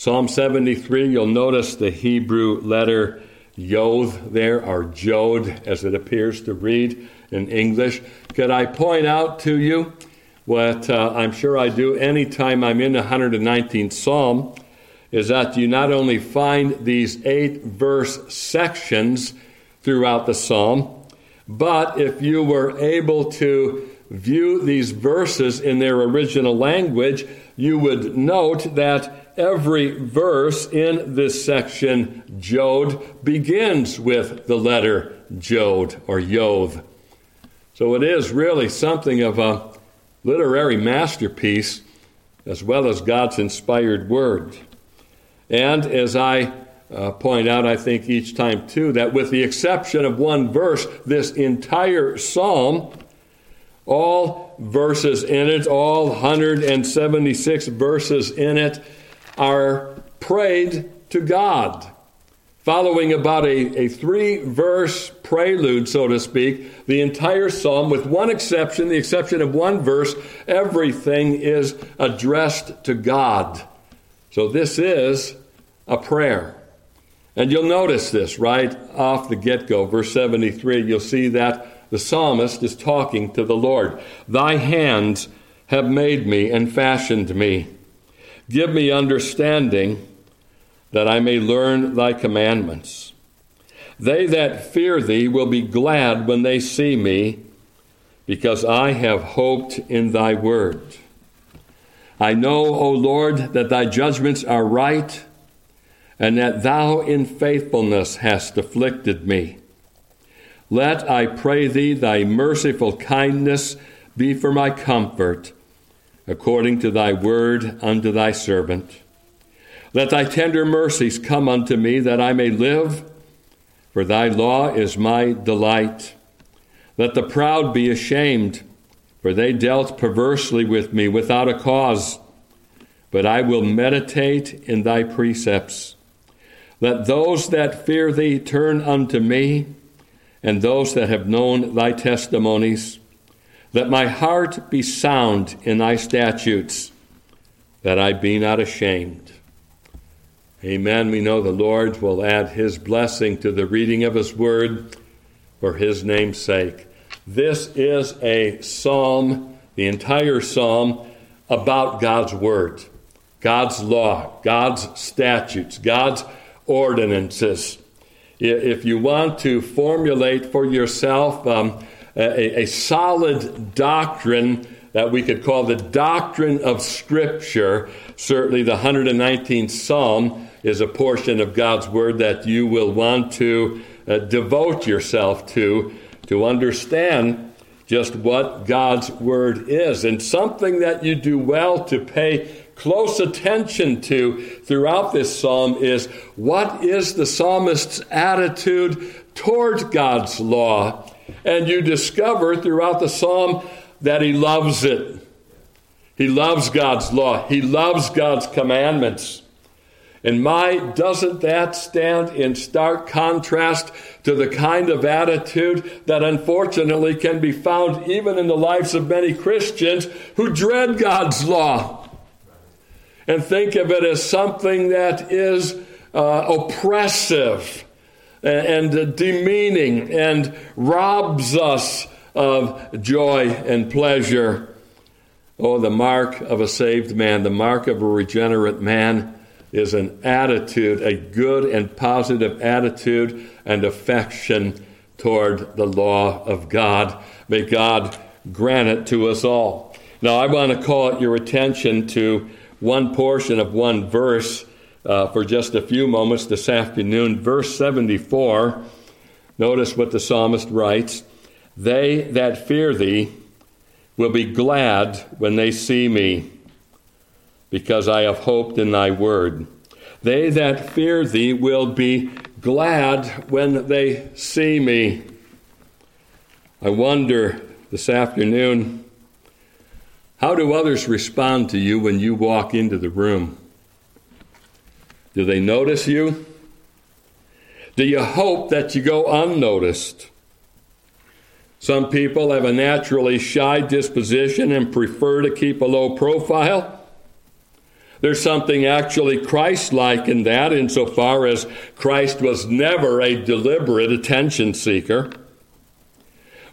Psalm 73, you'll notice the Hebrew letter Yod there, or Jod, as it appears to read in English. Could I point out to you what I'm sure I do any time I'm in the 119th Psalm, is that you not only find these 8-verse sections throughout the Psalm, but if you were able to view these verses in their original language, you would note that every verse in this section, Jod, begins with the letter Jod or Yod. So it is really something of a literary masterpiece as well as God's inspired word. And as I point out, I think each time too, that with the exception of one verse, this entire psalm, all verses in it, all 176 verses in it, are prayed to God. Following about a 3-verse prelude, so to speak, the entire psalm, with one exception, the exception of one verse, everything is addressed to God. So this is a prayer. And you'll notice this right off the get-go. Verse 73, you'll see that the psalmist is talking to the Lord. Thy hands have made me and fashioned me. Give me understanding that I may learn thy commandments. They that fear thee will be glad when they see me, because I have hoped in thy word. I know, O Lord, that thy judgments are right, and that thou in faithfulness hast afflicted me. Let, I pray thee, thy merciful kindness be for my comfort, according to thy word unto thy servant. Let thy tender mercies come unto me, that I may live, for thy law is my delight. Let the proud be ashamed, for they dealt perversely with me without a cause. But I will meditate in thy precepts. Let those that fear thee turn unto me, and those that have known thy testimonies. Let my heart be sound in thy statutes, that I be not ashamed. Amen. We know the Lord will add his blessing to the reading of his word for his name's sake. This is a psalm, the entire psalm, about God's word, God's law, God's statutes, God's ordinances. If you want to formulate for yourself a solid doctrine that we could call the doctrine of Scripture, certainly the 119th Psalm is a portion of God's word that you will want to devote yourself to understand just what God's word is, and something that you do well to pay close attention to throughout this psalm is, what is the psalmist's attitude toward God's law? And you discover throughout the psalm that he loves it. He loves God's law. He loves God's commandments. And my, doesn't that stand in stark contrast to the kind of attitude that unfortunately can be found even in the lives of many Christians who dread God's law and think of it as something that is oppressive and demeaning and robs us of joy and pleasure. Oh, the mark of a saved man, the mark of a regenerate man, is an attitude, a good and positive attitude and affection toward the law of God. May God grant it to us all. Now, I want to call your attention to one portion of one verse for just a few moments this afternoon. Verse 74, notice what the psalmist writes, they that fear thee will be glad when they see me, because I have hoped in thy word. They that fear thee will be glad when they see me. I wonder this afternoon, how do others respond to you when you walk into the room? Do they notice you? Do you hope that you go unnoticed? Some people have a naturally shy disposition and prefer to keep a low profile. There's something actually Christ-like in that, insofar as Christ was never a deliberate attention seeker.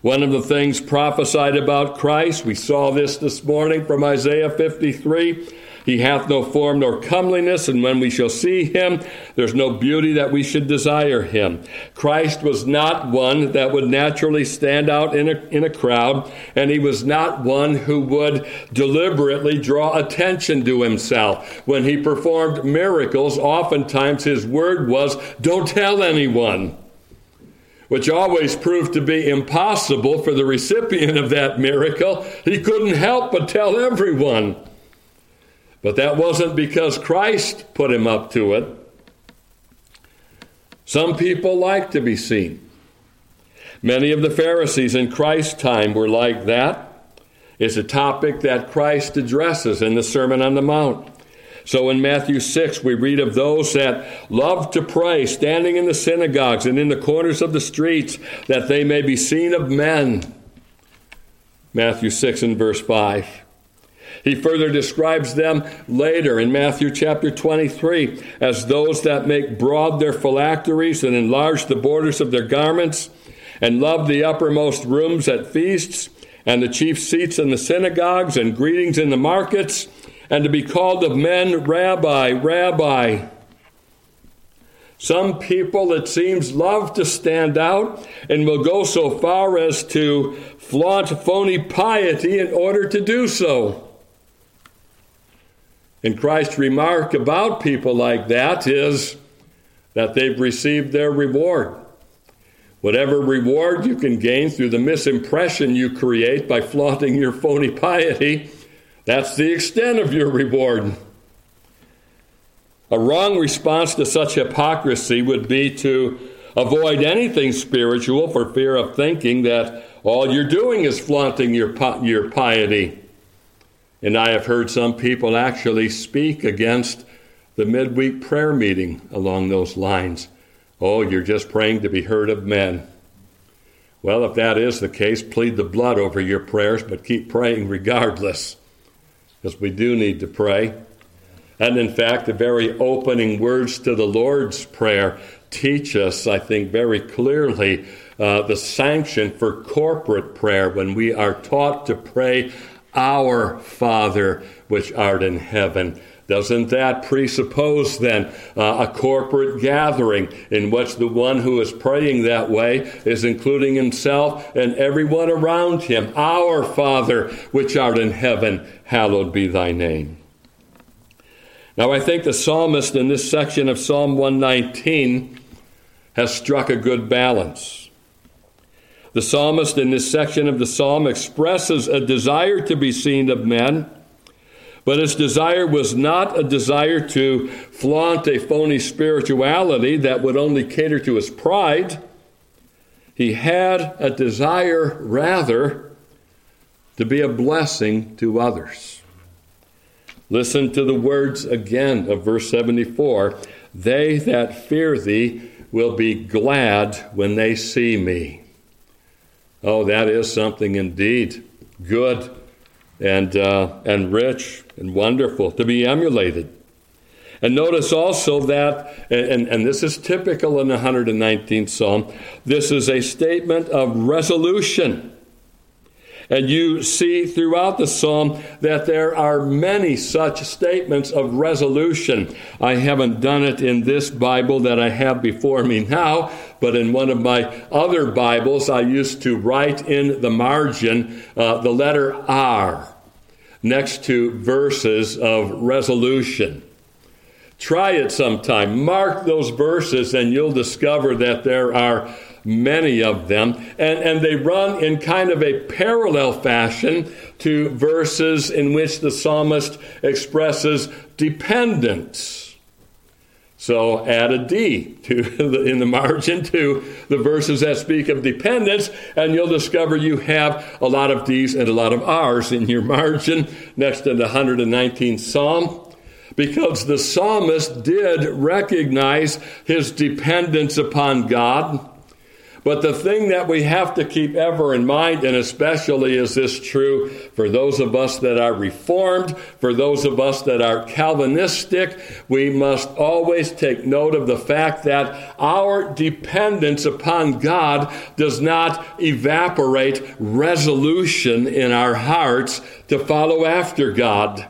One of the things prophesied about Christ, we saw this morning from Isaiah 53, he hath no form nor comeliness, and when we shall see him, there's no beauty that we should desire him. Christ was not one that would naturally stand out in a crowd, and he was not one who would deliberately draw attention to himself. When he performed miracles, oftentimes his word was, "Don't tell anyone," which always proved to be impossible for the recipient of that miracle. He couldn't help but tell everyone. But that wasn't because Christ put him up to it. Some people like to be seen. Many of the Pharisees in Christ's time were like that. It's a topic that Christ addresses in the Sermon on the Mount. So in Matthew 6, we read of those that love to pray, standing in the synagogues and in the corners of the streets, that they may be seen of men. Matthew 6 and verse 5. He further describes them later in Matthew chapter 23 as those that make broad their phylacteries and enlarge the borders of their garments, and love the uppermost rooms at feasts, and the chief seats in the synagogues, and greetings in the markets, and to be called of men, Rabbi, Rabbi. Some people, it seems, love to stand out and will go so far as to flaunt phony piety in order to do so. And Christ's remark about people like that is that they've received their reward. Whatever reward you can gain through the misimpression you create by flaunting your phony piety, that's the extent of your reward. A wrong response to such hypocrisy would be to avoid anything spiritual for fear of thinking that all you're doing is flaunting your piety. And I have heard some people actually speak against the midweek prayer meeting along those lines. Oh, you're just praying to be heard of men. Well, if that is the case, plead the blood over your prayers, but keep praying regardless, because we do need to pray. And in fact, the very opening words to the Lord's Prayer teach us, I think, very clearly the sanction for corporate prayer when we are taught to pray, Our Father, which art in heaven. Doesn't that presuppose then a corporate gathering in which the one who is praying that way is including himself and everyone around him? Our Father, which art in heaven, hallowed be thy name. Now, I think the psalmist in this section of Psalm 119 has struck a good balance. The psalmist in this section of the psalm expresses a desire to be seen of men, but his desire was not a desire to flaunt a phony spirituality that would only cater to his pride. He had a desire, rather, to be a blessing to others. Listen to the words again of verse 74. They that fear thee will be glad when they see me. Oh, that is something indeed good and rich and wonderful to be emulated. And notice also that, and this is typical in the 119th Psalm, this is a statement of resolution. And you see throughout the psalm that there are many such statements of resolution. I haven't done it in this Bible that I have before me now, but in one of my other Bibles, I used to write in the margin the letter R next to verses of resolution. Try it sometime. Mark those verses, and you'll discover that there are many of them, and they run in kind of a parallel fashion to verses in which the psalmist expresses dependence. So add a D in the margin to the verses that speak of dependence, and you'll discover you have a lot of D's and a lot of R's in your margin next to the 119th Psalm, because the psalmist did recognize his dependence upon God. But the thing that we have to keep ever in mind, and especially is this true for those of us that are Reformed, for those of us that are Calvinistic, we must always take note of the fact that our dependence upon God does not evaporate resolution in our hearts to follow after God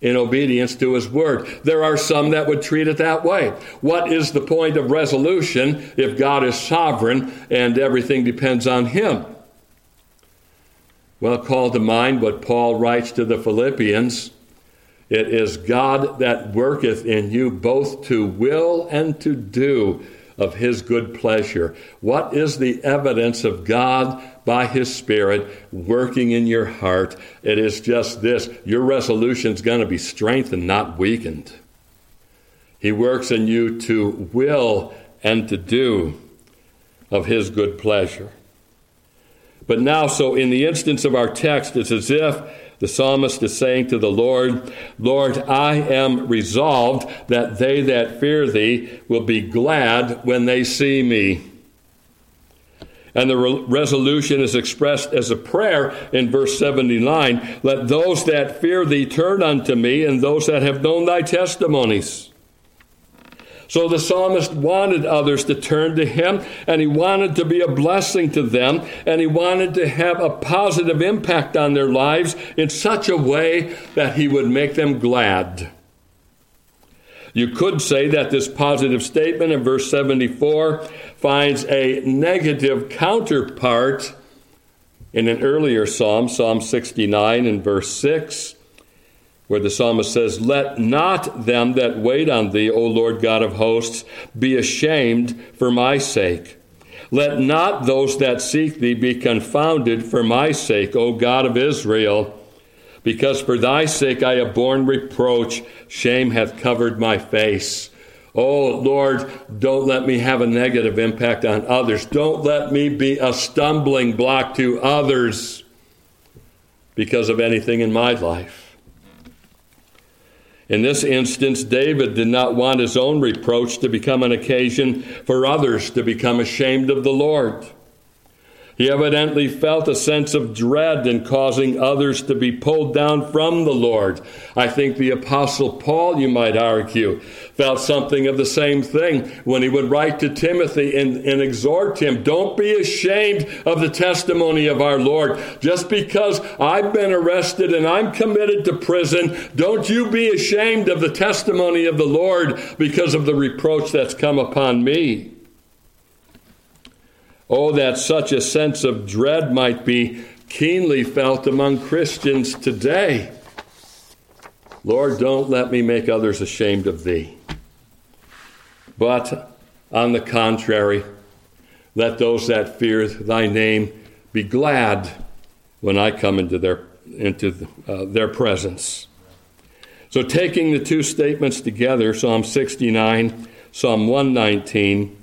in obedience to his word. There are some that would treat it that way. What is the point of resolution if God is sovereign and everything depends on him? Well, call to mind what Paul writes to the Philippians. It is God that worketh in you both to will and to do of his good pleasure. What is the evidence of God by his Spirit working in your heart? It is just this: your resolution is going to be strengthened, not weakened. He works in you to will and to do of his good pleasure. But now, so in the instance of our text, it's as if the psalmist is saying to the Lord, Lord, I am resolved that they that fear thee will be glad when they see me. And the resolution is expressed as a prayer in verse 79. Let those that fear thee turn unto me, and those that have known thy testimonies. So the psalmist wanted others to turn to him, and he wanted to be a blessing to them, and he wanted to have a positive impact on their lives in such a way that he would make them glad. You could say that this positive statement in verse 74 finds a negative counterpart in an earlier psalm, Psalm 69 and verse 6, where the psalmist says, Let not them that wait on thee, O Lord God of hosts, be ashamed for my sake. Let not those that seek thee be confounded for my sake, O God of Israel. Because for thy sake I have borne reproach, shame hath covered my face. Oh, Lord, don't let me have a negative impact on others. Don't let me be a stumbling block to others because of anything in my life. In this instance, David did not want his own reproach to become an occasion for others to become ashamed of the Lord. He evidently felt a sense of dread in causing others to be pulled down from the Lord. I think the Apostle Paul, you might argue, felt something of the same thing when he would write to Timothy and exhort him, don't be ashamed of the testimony of our Lord. Just because I've been arrested and I'm committed to prison, don't you be ashamed of the testimony of the Lord because of the reproach that's come upon me. Oh, that such a sense of dread might be keenly felt among Christians today. Lord, don't let me make others ashamed of thee. But, on the contrary, let those that fear thy name be glad when I come into their presence. So taking the two statements together, Psalm 69, Psalm 119,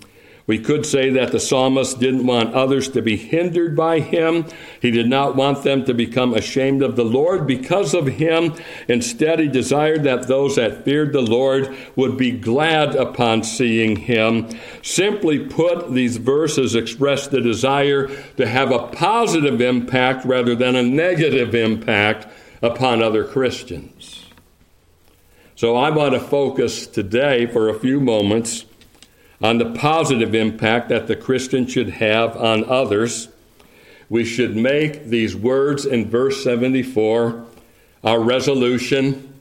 we could say that the psalmist didn't want others to be hindered by him. He did not want them to become ashamed of the Lord because of him. Instead, he desired that those that feared the Lord would be glad upon seeing him. Simply put, these verses express the desire to have a positive impact rather than a negative impact upon other Christians. So I want to focus today for a few moments on the positive impact that the Christian should have on others. We should make these words in verse 74 our resolution.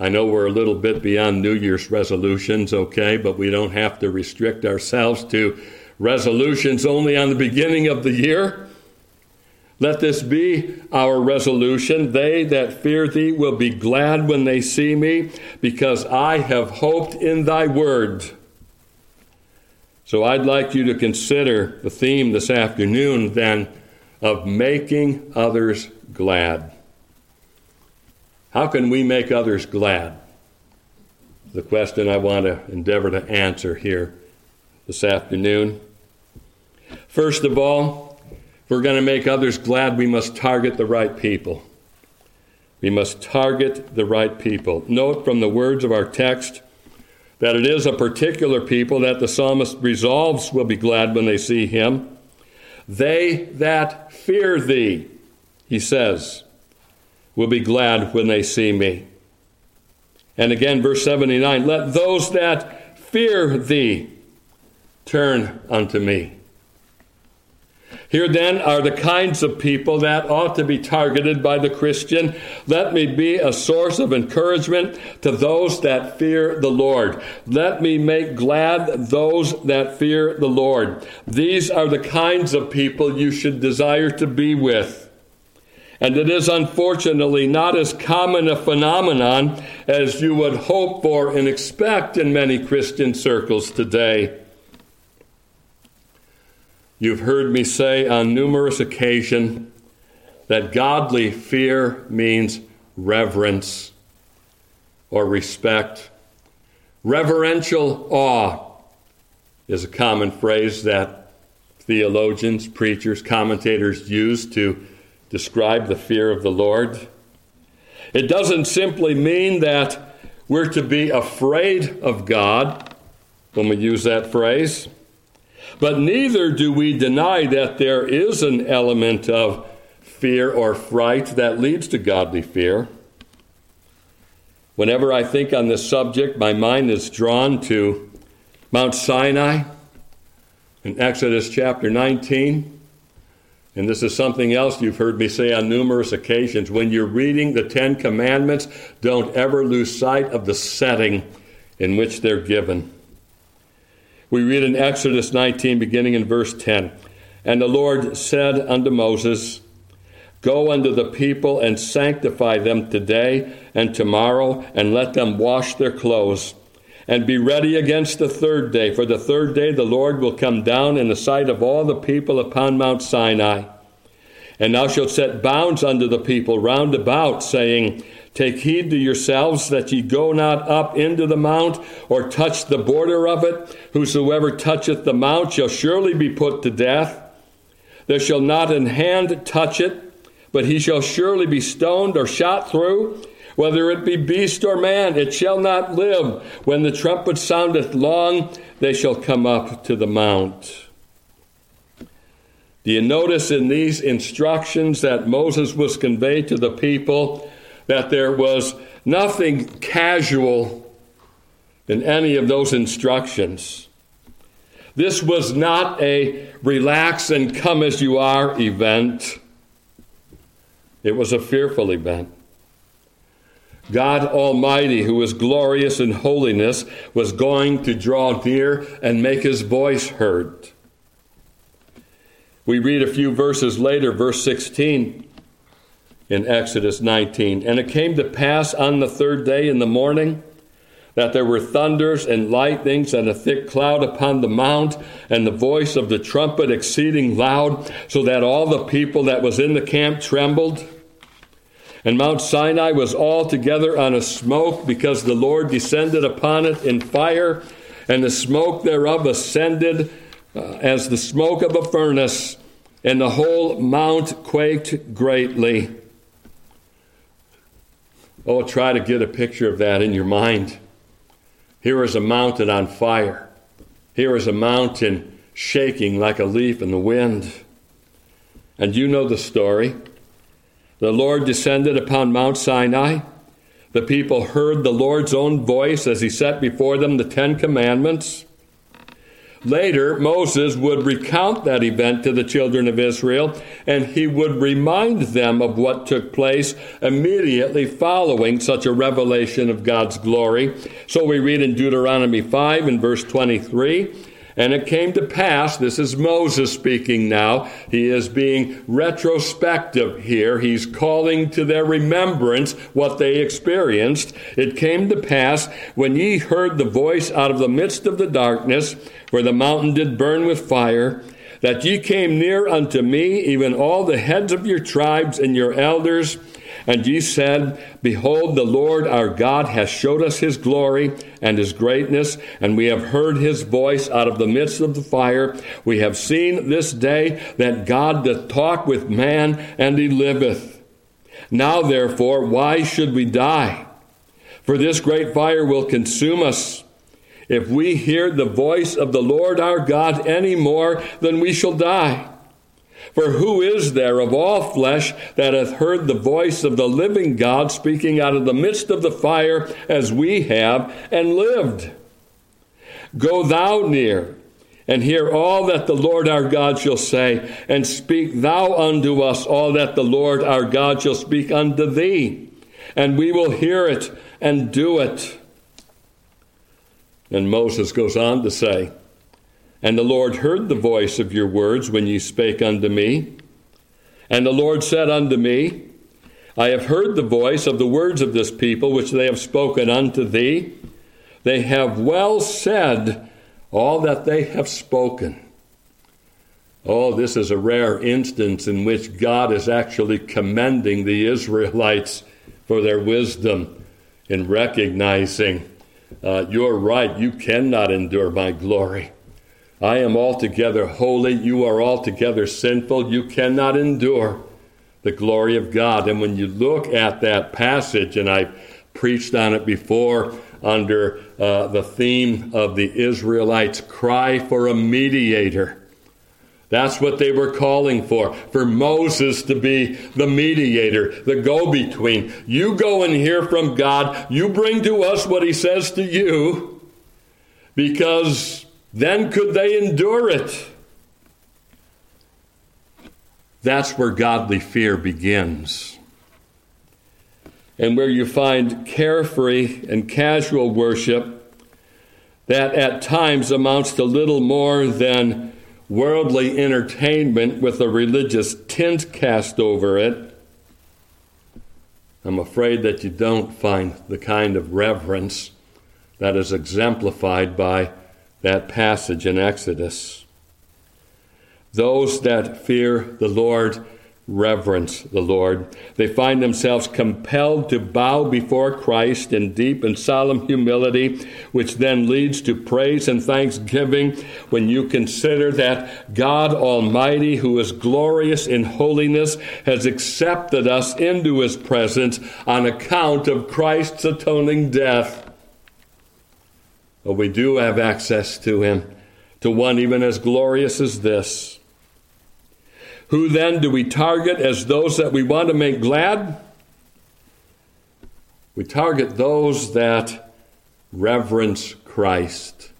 I know we're a little bit beyond New Year's resolutions, okay, but we don't have to restrict ourselves to resolutions only on the beginning of the year. Let this be our resolution. They that fear thee will be glad when they see me, because I have hoped in thy word. So I'd like you to consider the theme this afternoon, then, of making others glad. How can we make others glad? The question I want to endeavor to answer here this afternoon. First of all, if we're going to make others glad, we must target the right people. We must target the right people. Note from the words of our text that it is a particular people that the psalmist resolves will be glad when they see him. They that fear thee, he says, will be glad when they see me. And again, verse 79, let those that fear thee turn unto me. Here then are the kinds of people that ought to be targeted by the Christian. Let me be a source of encouragement to those that fear the Lord. Let me make glad those that fear the Lord. These are the kinds of people you should desire to be with. And it is unfortunately not as common a phenomenon as you would hope for and expect in many Christian circles today. You've heard me say on numerous occasions that godly fear means reverence or respect. Reverential awe is a common phrase that theologians, preachers, commentators use to describe the fear of the Lord. It doesn't simply mean that we're to be afraid of God when we use that phrase, but neither do we deny that there is an element of fear or fright that leads to godly fear. Whenever I think on this subject, my mind is drawn to Mount Sinai in Exodus chapter 19. And this is something else you've heard me say on numerous occasions. When you're reading the Ten Commandments, don't ever lose sight of the setting in which they're given. We read in Exodus 19, beginning in verse 10, and the Lord said unto Moses, go unto the people and sanctify them today and tomorrow, and let them wash their clothes. And be ready against the third day, for the third day the Lord will come down in the sight of all the people upon Mount Sinai. And thou shalt set bounds unto the people round about, saying, take heed to yourselves that ye go not up into the mount, or touch the border of it. Whosoever toucheth the mount shall surely be put to death. There shall not an hand touch it, but he shall surely be stoned or shot through. Whether it be beast or man, it shall not live. When the trumpet soundeth long, they shall come up to the mount. Do you notice in these instructions that Moses was conveyed to the people that there was nothing casual in any of those instructions? This was not a relax and come as you are event. It was a fearful event. God Almighty, who is glorious in holiness, was going to draw near and make his voice heard. We read a few verses later, verse 16 in Exodus 19. And it came to pass on the third day in the morning that there were thunders and lightnings and a thick cloud upon the mount, and the voice of the trumpet exceeding loud, so that all the people that was in the camp trembled. And Mount Sinai was altogether on a smoke, because the Lord descended upon it in fire, and the smoke thereof ascended as the smoke of a furnace, and the whole mount quaked greatly. Oh, try to get a picture of that in your mind. Here is a mountain on fire. Here is a mountain shaking like a leaf in the wind. And you know the story. The Lord descended upon Mount Sinai. The people heard the Lord's own voice as he set before them the Ten Commandments. Later, Moses would recount that event to the children of Israel, and he would remind them of what took place immediately following such a revelation of God's glory. So we read in Deuteronomy 5 and verse 23, and it came to pass, this is Moses speaking now, he is being retrospective here, he's calling to their remembrance what they experienced. It came to pass, when ye heard the voice out of the midst of the darkness, where the mountain did burn with fire, that ye came near unto me, even all the heads of your tribes and your elders, and ye said, behold, the Lord our God hath showed us his glory and his greatness, and we have heard his voice out of the midst of the fire. We have seen this day that God doth talk with man, and he liveth. Now therefore, why should we die? For this great fire will consume us. If we hear the voice of the Lord our God any more, then we shall die. For who is there of all flesh that hath heard the voice of the living God speaking out of the midst of the fire as we have, and lived? Go thou near, and hear all that the Lord our God shall say, and speak thou unto us all that the Lord our God shall speak unto thee, and we will hear it and do it. And Moses goes on to say, And the Lord heard the voice of your words when ye spake unto me. And the Lord said unto me, I have heard the voice of the words of this people, which they have spoken unto thee. They have well said all that they have spoken. Oh, this is a rare instance in which God is actually commending the Israelites for their wisdom in recognizing, you're right, you cannot endure my glory. I am altogether holy. You are altogether sinful. You cannot endure the glory of God. And when you look at that passage, and I preached on it before under the theme of the Israelites' cry for a mediator. That's what they were calling for Moses to be the mediator, the go-between. You go and hear from God. You bring to us what he says to you, because then could they endure it? That's where godly fear begins. And where you find carefree and casual worship that at times amounts to little more than worldly entertainment with a religious tint cast over it, I'm afraid that you don't find the kind of reverence that is exemplified by that passage in Exodus. Those that fear the Lord reverence the Lord. They find themselves compelled to bow before Christ in deep and solemn humility, which then leads to praise and thanksgiving when you consider that God Almighty, who is glorious in holiness, has accepted us into his presence on account of Christ's atoning death. But we do have access to him, to one even as glorious as this. Who then do we target as those that we want to make glad? We target those that reverence Christ,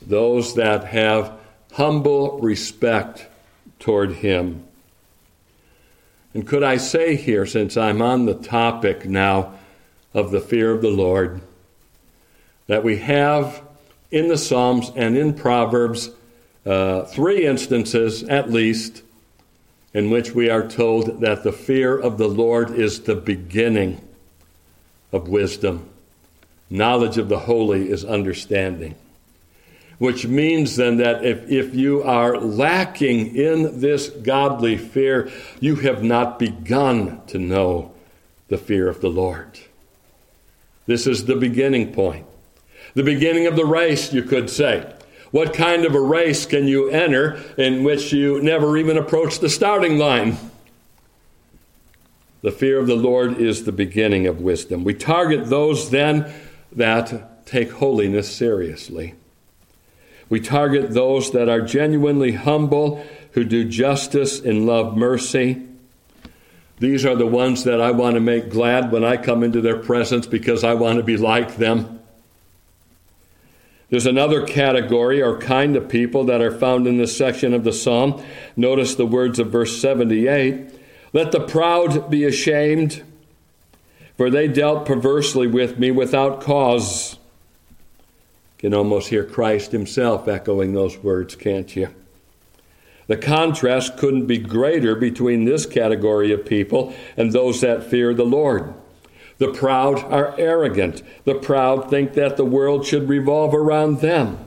those that have humble respect toward him. And could I say here, since I'm on the topic now of the fear of the Lord, that we have in the Psalms and in Proverbs three instances, at least, in which we are told that the fear of the Lord is the beginning of wisdom. Knowledge of the holy is understanding. Which means then that if you are lacking in this godly fear, you have not begun to know the fear of the Lord. This is the beginning point. The beginning of the race, you could say. What kind of a race can you enter in which you never even approach the starting line? The fear of the Lord is the beginning of wisdom. We target those then that take holiness seriously. We target those that are genuinely humble, who do justice and love mercy. These are the ones that I want to make glad when I come into their presence, because I want to be like them. There's another category or kind of people that are found in this section of the psalm. Notice the words of verse 78. Let the proud be ashamed, for they dealt perversely with me without cause. You can almost hear Christ himself echoing those words, can't you? The contrast couldn't be greater between this category of people and those that fear the Lord. The proud are arrogant. The proud think that the world should revolve around them.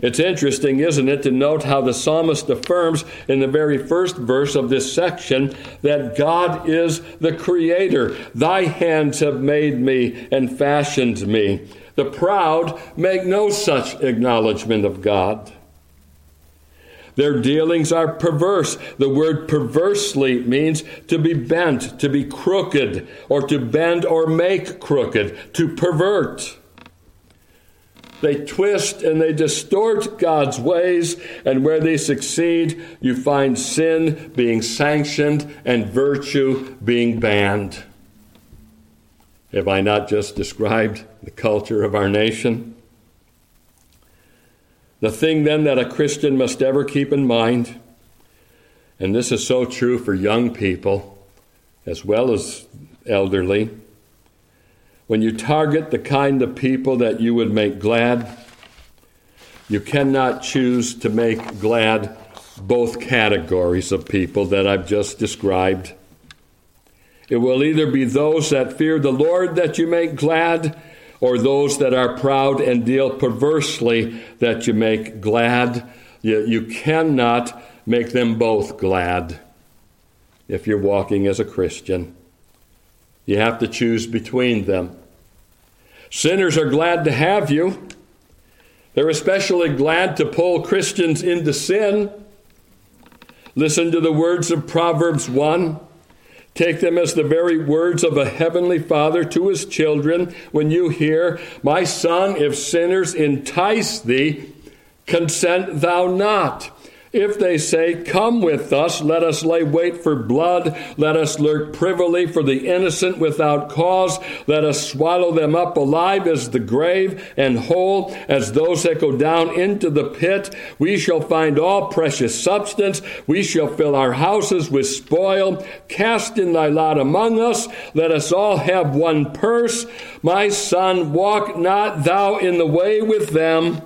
It's interesting, isn't it, to note how the psalmist affirms in the very first verse of this section that God is the creator. Thy hands have made me and fashioned me. The proud make no such acknowledgment of God. Their dealings are perverse. The word perversely means to be bent, to be crooked, or to bend or make crooked, to pervert. They twist and they distort God's ways, and where they succeed, you find sin being sanctioned and virtue being banned. Have I not just described the culture of our nation? The thing then that a Christian must ever keep in mind, and this is so true for young people as well as elderly, when you target the kind of people that you would make glad, you cannot choose to make glad both categories of people that I've just described. It will either be those that fear the Lord that you make glad, or those that are proud and deal perversely that you make glad. You cannot make them both glad if you're walking as a Christian. You have to choose between them. Sinners are glad to have you. They're especially glad to pull Christians into sin. Listen to the words of Proverbs 1. Take them as the very words of a heavenly father to his children when you hear, "My son, if sinners entice thee, consent thou not. If they say, come with us, let us lay wait for blood. Let us lurk privily for the innocent without cause. Let us swallow them up alive as the grave and whole as those that go down into the pit. We shall find all precious substance. We shall fill our houses with spoil. Cast in thy lot among us. Let us all have one purse. My son, walk not thou in the way with them.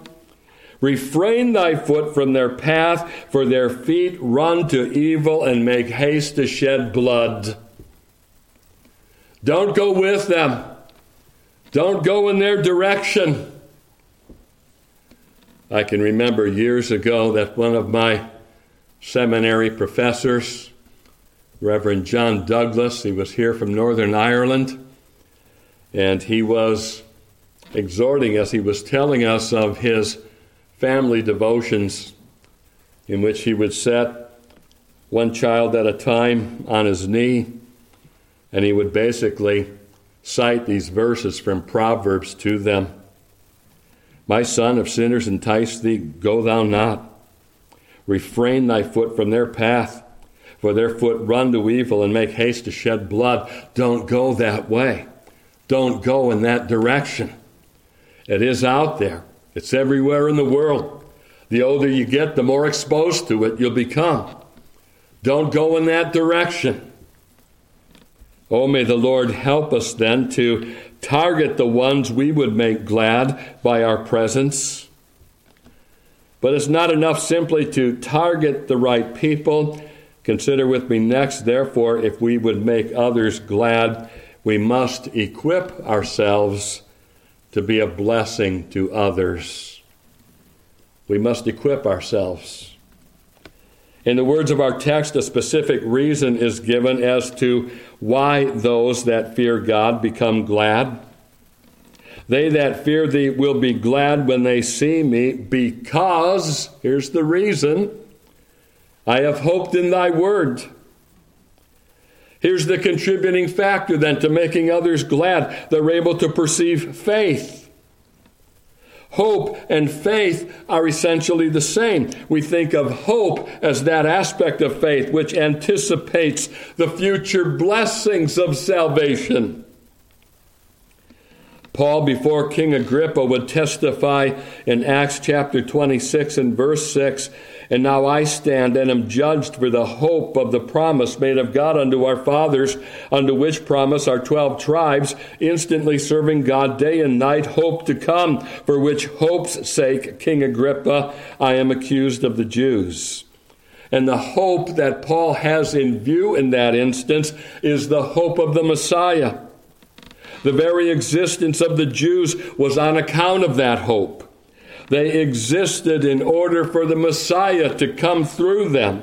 Refrain thy foot from their path, for their feet run to evil and make haste to shed blood." Don't go with them. Don't go in their direction. I can remember years ago that one of my seminary professors, Reverend John Douglas, he was here from Northern Ireland, and he was exhorting us, he was telling us of his family devotions in which he would set one child at a time on his knee, and he would basically cite these verses from Proverbs to them. "My son, if sinners entice thee, go thou not. Refrain thy foot from their path, for their foot run to evil and make haste to shed blood." Don't go that way. Don't go in that direction. It is out there. It's everywhere in the world. The older you get, the more exposed to it you'll become. Don't go in that direction. Oh, may the Lord help us then to target the ones we would make glad by our presence. But it's not enough simply to target the right people. Consider with me next, therefore, if we would make others glad, we must equip ourselves to be a blessing to others. We must equip ourselves. In the words of our text, a specific reason is given as to why those that fear God become glad. "They that fear thee will be glad when they see me, because," here's the reason, "I have hoped in thy word." Here's the contributing factor then to making others glad. They're able to perceive faith. Hope and faith are essentially the same. We think of hope as that aspect of faith which anticipates the future blessings of salvation. Paul, before King Agrippa, would testify in Acts chapter 26 and verse 6, "And now I stand and am judged for the hope of the promise made of God unto our fathers, unto which promise our 12 tribes, instantly serving God day and night, hope to come, for which hope's sake, King Agrippa, I am accused of the Jews." And the hope that Paul has in view in that instance is the hope of the Messiah. The very existence of the Jews was on account of that hope. They existed in order for the Messiah to come through them.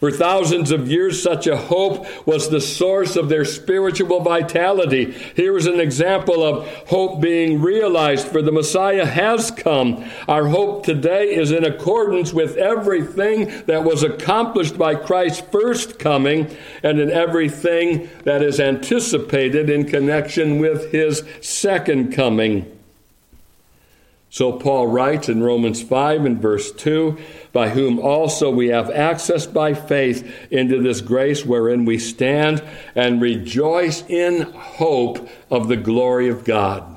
For thousands of years, such a hope was the source of their spiritual vitality. Here is an example of hope being realized, for the Messiah has come. Our hope today is in accordance with everything that was accomplished by Christ's first coming and in everything that is anticipated in connection with his second coming. So Paul writes in Romans 5 and verse 2, by whom also we have access by faith into this grace wherein we stand and rejoice in hope of the glory of God.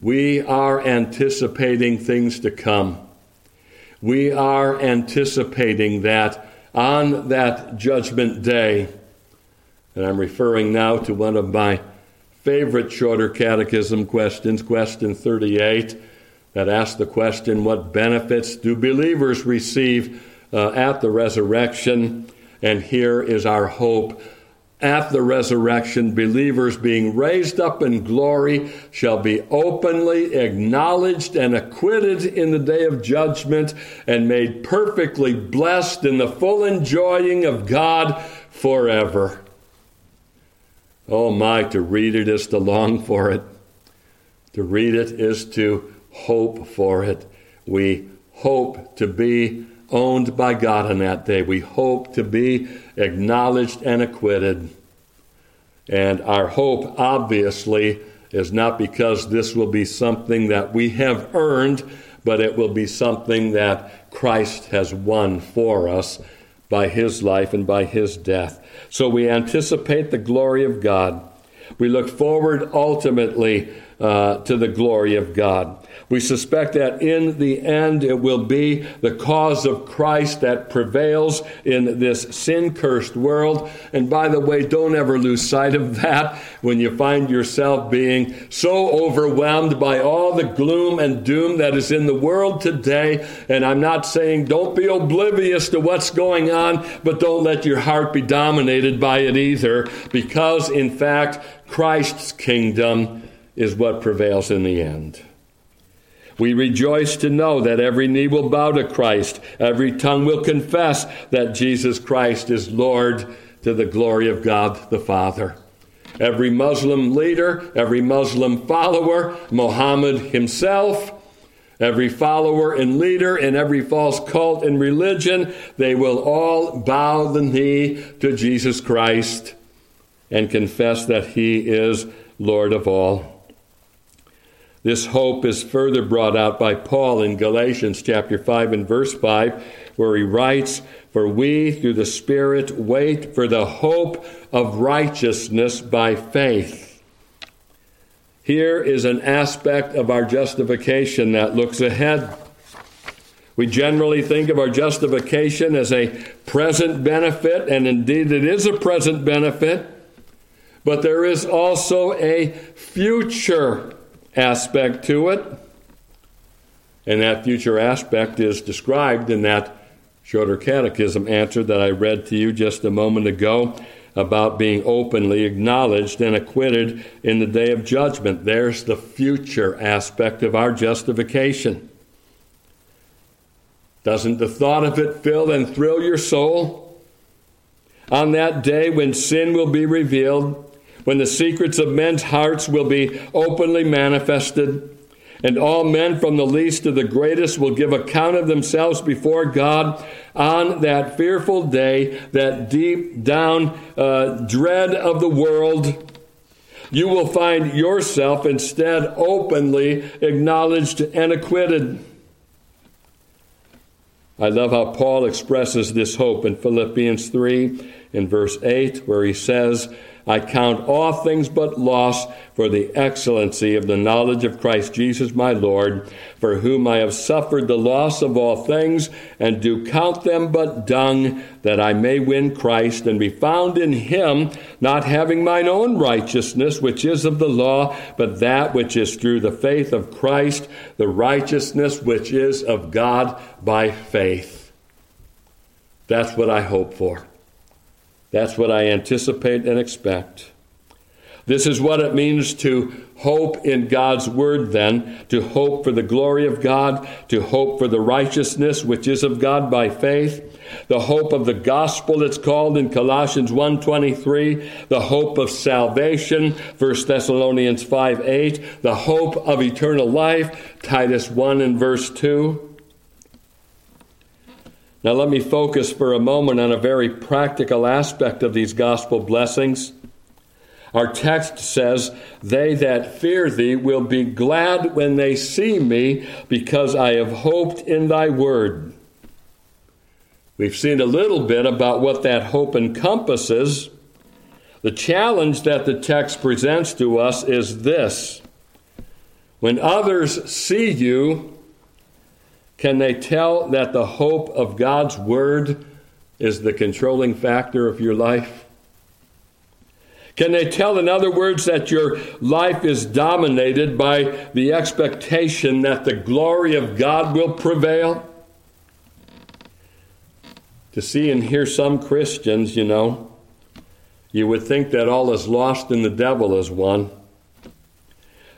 We are anticipating things to come. We are anticipating that on that judgment day, and I'm referring now to one of my favorite Shorter Catechism questions, question 38, that asks the question, what benefits do believers receive at the resurrection? And here is our hope. At the resurrection, believers being raised up in glory shall be openly acknowledged and acquitted in the day of judgment and made perfectly blessed in the full enjoying of God forever. Oh my, to read it is to long for it. To read it is to hope for it. We hope to be owned by God on that day. We hope to be acknowledged and acquitted. And our hope, obviously, is not because this will be something that we have earned, but it will be something that Christ has won for us by his life and by his death. So we anticipate the glory of God. We look forward ultimately to the glory of God. We suspect that in the end it will be the cause of Christ that prevails in this sin-cursed world. And by the way, don't ever lose sight of that when you find yourself being so overwhelmed by all the gloom and doom that is in the world today. And I'm not saying don't be oblivious to what's going on, but don't let your heart be dominated by it either, because in fact, Christ's kingdom is what prevails in the end. We rejoice to know that every knee will bow to Christ, every tongue will confess that Jesus Christ is Lord to the glory of God the Father. Every Muslim leader, every Muslim follower, Muhammad himself, every follower and leader in every false cult and religion, they will all bow the knee to Jesus Christ and confess that he is Lord of all. This hope is further brought out by Paul in Galatians chapter 5 and verse 5, where he writes, for we, through the Spirit, wait for the hope of righteousness by faith. Here is an aspect of our justification that looks ahead. We generally think of our justification as a present benefit, and indeed it is a present benefit, but there is also a future benefit aspect to it, and that future aspect is described in that Shorter Catechism answer that I read to you just a moment ago about being openly acknowledged and acquitted in the day of judgment. There's the future aspect of our justification. Doesn't the thought of it fill and thrill your soul? On that day when sin will be revealed, when the secrets of men's hearts will be openly manifested, and all men from the least to the greatest will give account of themselves before God, on that fearful day, that deep down dread of the world, you will find yourself instead openly acknowledged and acquitted. I love how Paul expresses this hope in Philippians 3 in verse 8, where he says, I count all things but loss for the excellency of the knowledge of Christ Jesus my Lord, for whom I have suffered the loss of all things, and do count them but dung, that I may win Christ and be found in him, not having mine own righteousness, which is of the law, but that which is through the faith of Christ, the righteousness which is of God by faith. That's what I hope for. That's what I anticipate and expect. This is what it means to hope in God's word then, to hope for the glory of God, to hope for the righteousness which is of God by faith, the hope of the gospel it's called in Colossians 1:23, the hope of salvation, 1 Thessalonians 5:8, the hope of eternal life, Titus 1 and verse 2. Now let me focus for a moment on a very practical aspect of these gospel blessings. Our text says, "They that fear thee will be glad when they see me, because I have hoped in thy word." We've seen a little bit about what that hope encompasses. The challenge that the text presents to us is this: when others see you, can they tell that the hope of God's word is the controlling factor of your life? Can they tell, in other words, that your life is dominated by the expectation that the glory of God will prevail? To see and hear some Christians, you would think that all is lost and the devil is won.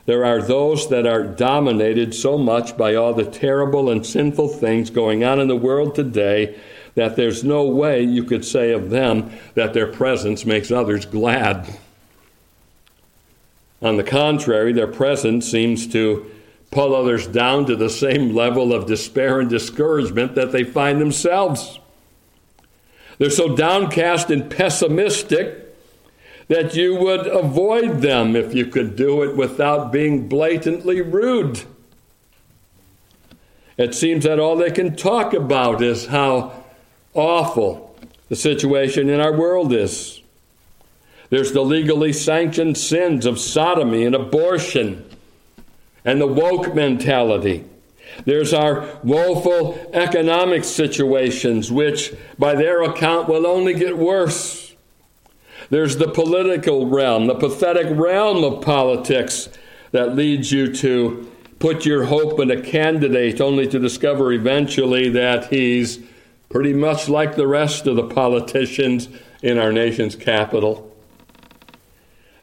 There are those that are dominated so much by all the terrible and sinful things going on in the world today that there's no way you could say of them that their presence makes others glad. On the contrary, their presence seems to pull others down to the same level of despair and discouragement that they find themselves. They're so downcast and pessimistic that you would avoid them if you could do it without being blatantly rude. It seems that all they can talk about is how awful the situation in our world is. There's the legally sanctioned sins of sodomy and abortion and the woke mentality. There's our woeful economic situations, which by their account will only get worse. There's the political realm, the pathetic realm of politics that leads you to put your hope in a candidate only to discover eventually that he's pretty much like the rest of the politicians in our nation's capital.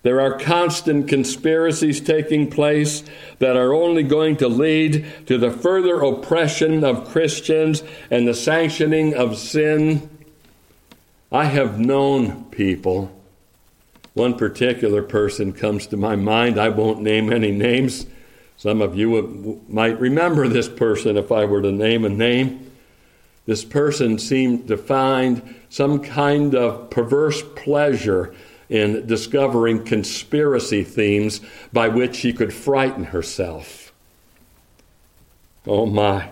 There are constant conspiracies taking place that are only going to lead to the further oppression of Christians and the sanctioning of sin. I have known people. One particular person comes to my mind. I won't name any names. Some of you might remember this person if I were to name a name. This person seemed to find some kind of perverse pleasure in discovering conspiracy themes by which she could frighten herself. Oh my.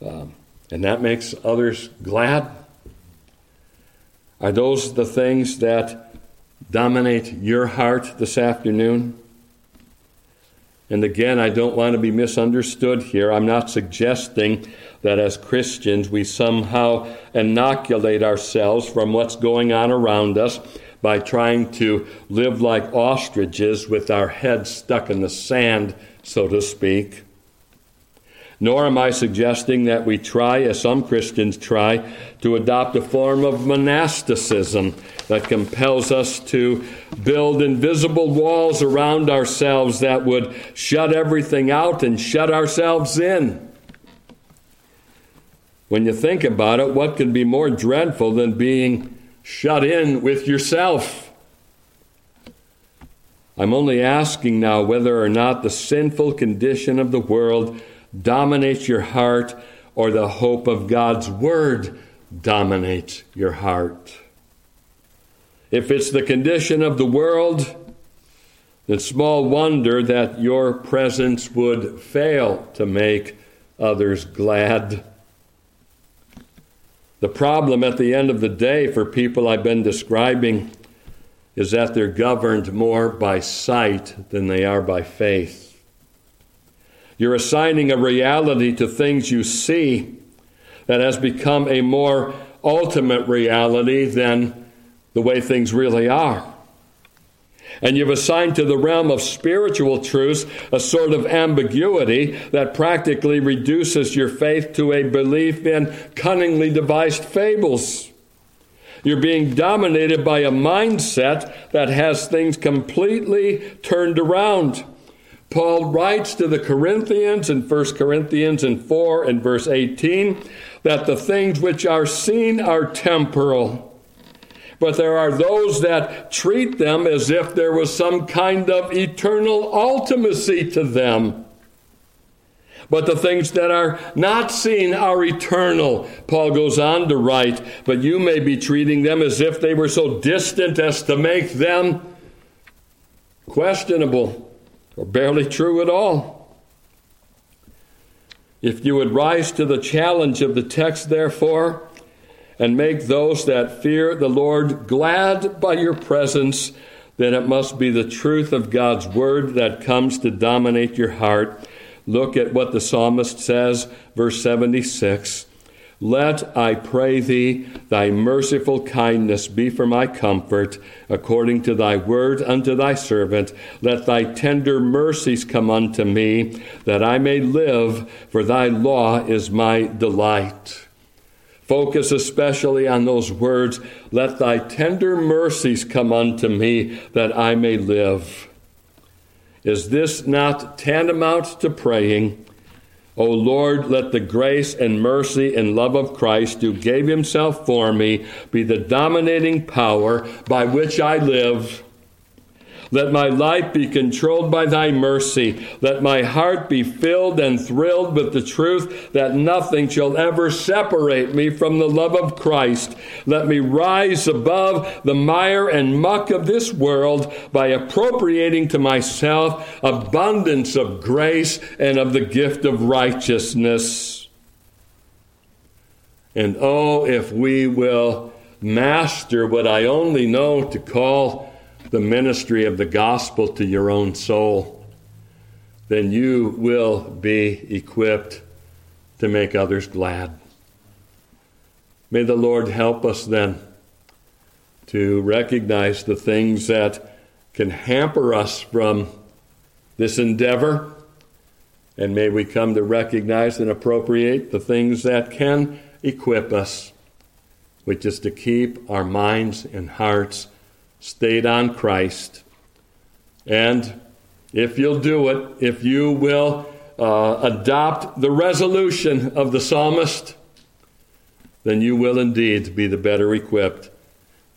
And that makes others glad? Are those the things that dominate your heart this afternoon? And again, I don't want to be misunderstood here. I'm not suggesting that as Christians we somehow inoculate ourselves from what's going on around us by trying to live like ostriches with our heads stuck in the sand, so to speak. Nor am I suggesting that we try, as some Christians try, to adopt a form of monasticism that compels us to build invisible walls around ourselves that would shut everything out and shut ourselves in. When you think about it, what could be more dreadful than being shut in with yourself? I'm only asking now whether or not the sinful condition of the world dominates your heart, or the hope of God's word dominates your heart. If it's the condition of the world, then small wonder that your presence would fail to make others glad. The problem at the end of the day for people I've been describing is that they're governed more by sight than they are by faith. You're assigning a reality to things you see that has become a more ultimate reality than the way things really are. And you've assigned to the realm of spiritual truths a sort of ambiguity that practically reduces your faith to a belief in cunningly devised fables. You're being dominated by a mindset that has things completely turned around. Paul writes to the Corinthians in 1 Corinthians 4 and verse 18 that the things which are seen are temporal, but there are those that treat them as if there was some kind of eternal ultimacy to them. But the things that are not seen are eternal, Paul goes on to write, but you may be treating them as if they were so distant as to make them questionable or barely true at all. If you would rise to the challenge of the text, therefore, and make those that fear the Lord glad by your presence, then it must be the truth of God's word that comes to dominate your heart. Look at what the psalmist says, verse 76. Let, I pray thee, thy merciful kindness be for my comfort, according to thy word unto thy servant. Let thy tender mercies come unto me, that I may live, for thy law is my delight. Focus especially on those words, let thy tender mercies come unto me, that I may live. Is this not tantamount to praying? O Lord, let the grace and mercy and love of Christ, who gave himself for me, be the dominating power by which I live. Let my life be controlled by thy mercy. Let my heart be filled and thrilled with the truth that nothing shall ever separate me from the love of Christ. Let me rise above the mire and muck of this world by appropriating to myself abundance of grace and of the gift of righteousness. And oh, if we will master what I only know to call the ministry of the gospel to your own soul, then you will be equipped to make others glad. May the Lord help us then to recognize the things that can hamper us from this endeavor, and may we come to recognize and appropriate the things that can equip us, which is to keep our minds and hearts stayed on Christ. And if you'll do it, if you will adopt the resolution of the psalmist, then you will indeed be the better equipped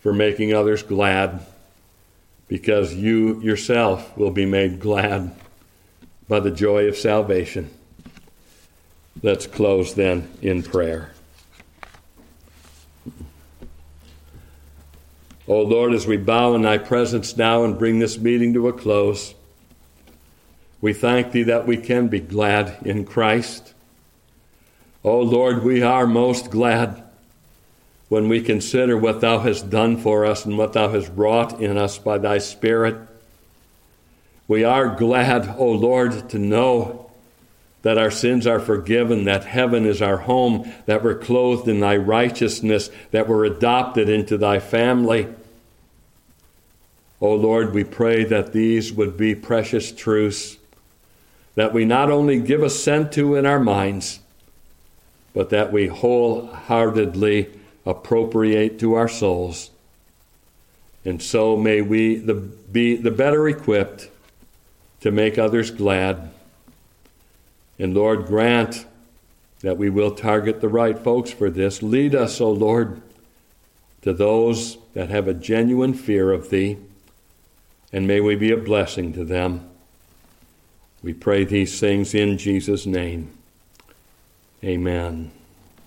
for making others glad, because you yourself will be made glad by the joy of salvation. Let's close then in prayer. O Lord, as we bow in thy presence now and bring this meeting to a close, we thank thee that we can be glad in Christ. O Lord, we are most glad when we consider what thou hast done for us and what thou hast wrought in us by thy Spirit. We are glad, O Lord, to know that our sins are forgiven, that heaven is our home, that we're clothed in thy righteousness, that we're adopted into thy family. O Lord, we pray that these would be precious truths that we not only give assent to in our minds, but that we wholeheartedly appropriate to our souls. And so may we be the better equipped to make others glad. And Lord, grant that we will target the right folks for this. Lead us, O Lord, to those that have a genuine fear of thee, and may we be a blessing to them. We pray these things in Jesus' name. Amen.